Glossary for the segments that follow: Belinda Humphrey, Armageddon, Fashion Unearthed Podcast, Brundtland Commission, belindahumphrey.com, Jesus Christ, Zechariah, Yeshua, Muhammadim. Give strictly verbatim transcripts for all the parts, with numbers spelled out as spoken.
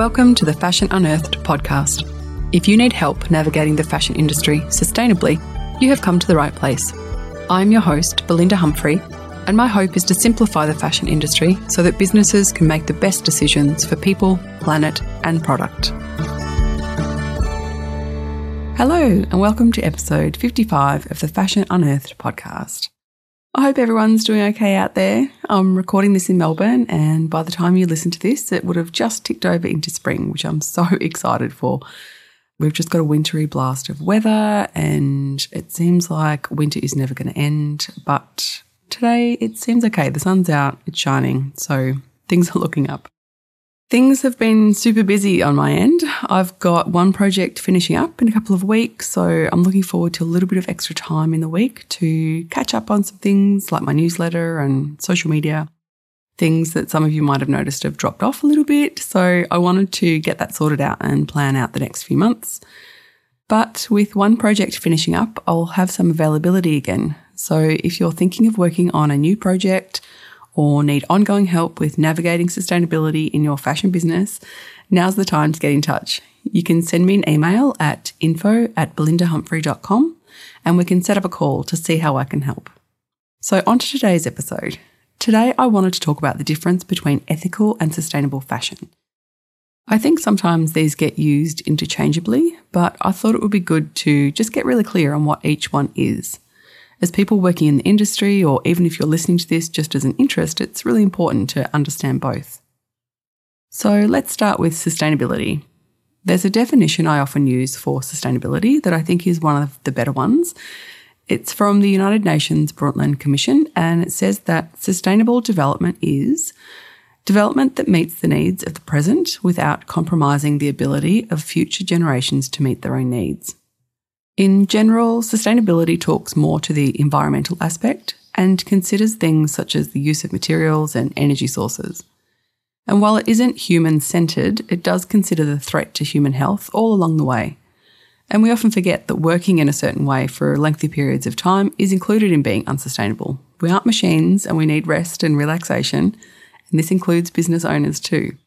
Welcome to the Fashion Unearthed podcast. If you need help navigating the fashion industry sustainably, you have come to the right place. I'm your host, Belinda Humphrey, and my hope is to simplify the fashion industry so that businesses can make the best decisions for people, planet, and product. Hello, and welcome to episode fifty-five of the Fashion Unearthed podcast. I hope everyone's doing okay out there. I'm recording this in Melbourne, and by the time you listen to this, it would have just ticked over into spring, which I'm so excited for. We've just got a wintry blast of weather, and it seems like winter is never going to end, but today it seems okay. The sun's out, it's shining, so things are looking up. Things have been super busy on my end. I've got one project finishing up in a couple of weeks, so I'm looking forward to a little bit of extra time in the week to catch up on some things like my newsletter and social media, things that some of you might have noticed have dropped off a little bit. So I wanted to get that sorted out and plan out the next few months. But with one project finishing up, I'll have some availability again. So if you're thinking of working on a new project or need ongoing help with navigating sustainability in your fashion business, now's the time to get in touch. You can send me an email at info at belinda humphrey dot com and we can set up a call to see how I can help. So on to today's episode. Today I wanted to talk about the difference between ethical and sustainable fashion. I think sometimes these get used interchangeably, but I thought it would be good to just get really clear on what each one is. As people working in the industry, or even if you're listening to this just as an interest, it's really important to understand both. So let's start with sustainability. There's a definition I often use for sustainability that I think is one of the better ones. It's from the United Nations Brundtland Commission, and it says that sustainable development is development that meets the needs of the present without compromising the ability of future generations to meet their own needs. In general, sustainability talks more to the environmental aspect and considers things such as the use of materials and energy sources. And while it isn't human-centred, it does consider the threat to human health all along the way. And we often forget that working in a certain way for lengthy periods of time is included in being unsustainable. We aren't machines and we need rest and relaxation, and this includes business owners too.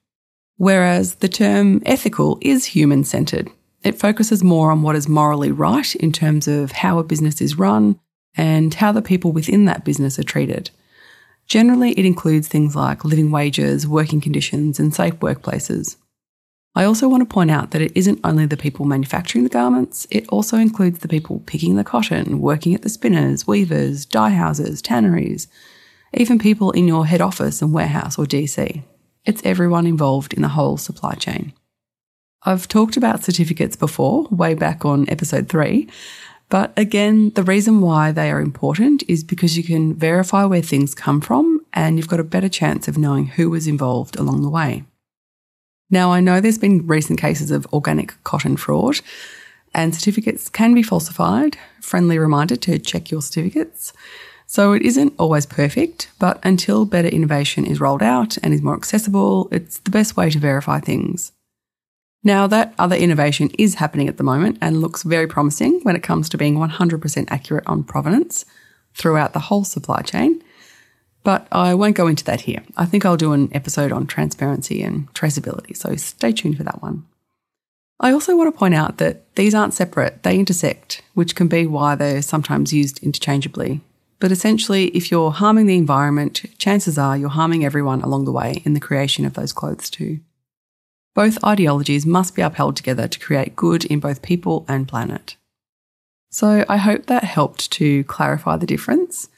Whereas the term ethical is human-centred. It focuses more on what is morally right in terms of how a business is run and how the people within that business are treated. Generally, it includes things like living wages, working conditions, and safe workplaces. I also want to point out that it isn't only the people manufacturing the garments, it also includes the people picking the cotton, working at the spinners, weavers, dye houses, tanneries, even people in your head office and warehouse or D C. It's everyone involved in the whole supply chain. I've talked about certificates before, way back on episode three, but again, the reason why they are important is because you can verify where things come from and you've got a better chance of knowing who was involved along the way. Now, I know there's been recent cases of organic cotton fraud, and certificates can be falsified. Friendly reminder to check your certificates. So it isn't always perfect, but until better innovation is rolled out and is more accessible, it's the best way to verify things. Now, that other innovation is happening at the moment and looks very promising when it comes to being one hundred percent accurate on provenance throughout the whole supply chain, but I won't go into that here. I think I'll do an episode on transparency and traceability, so stay tuned for that one. I also want to point out that these aren't separate, they intersect, which can be why they're sometimes used interchangeably. But essentially, if you're harming the environment, chances are you're harming everyone along the way in the creation of those clothes too. Both ideologies must be upheld together to create good in both people and planet. So I hope that helped to clarify the difference.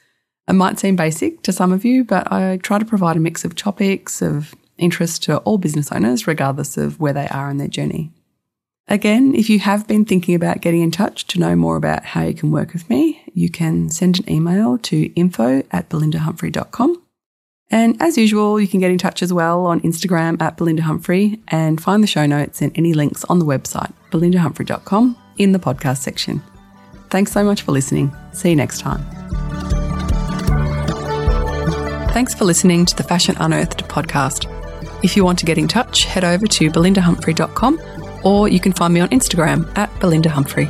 It might seem basic to some of you, but I try to provide a mix of topics of interest to all business owners, regardless of where they are in their journey. Again, if you have been thinking about getting in touch to know more about how you can work with me, you can send an email to info at belinda humphrey dot com. And as usual, you can get in touch as well on Instagram at Belinda Humphrey and find the show notes and any links on the website, belinda humphrey dot com, in the podcast section. Thanks so much for listening. See you next time. Thanks for listening to the Fashion Unearthed podcast. If you want to get in touch, head over to belinda humphrey dot com or you can find me on Instagram at Belinda Humphrey.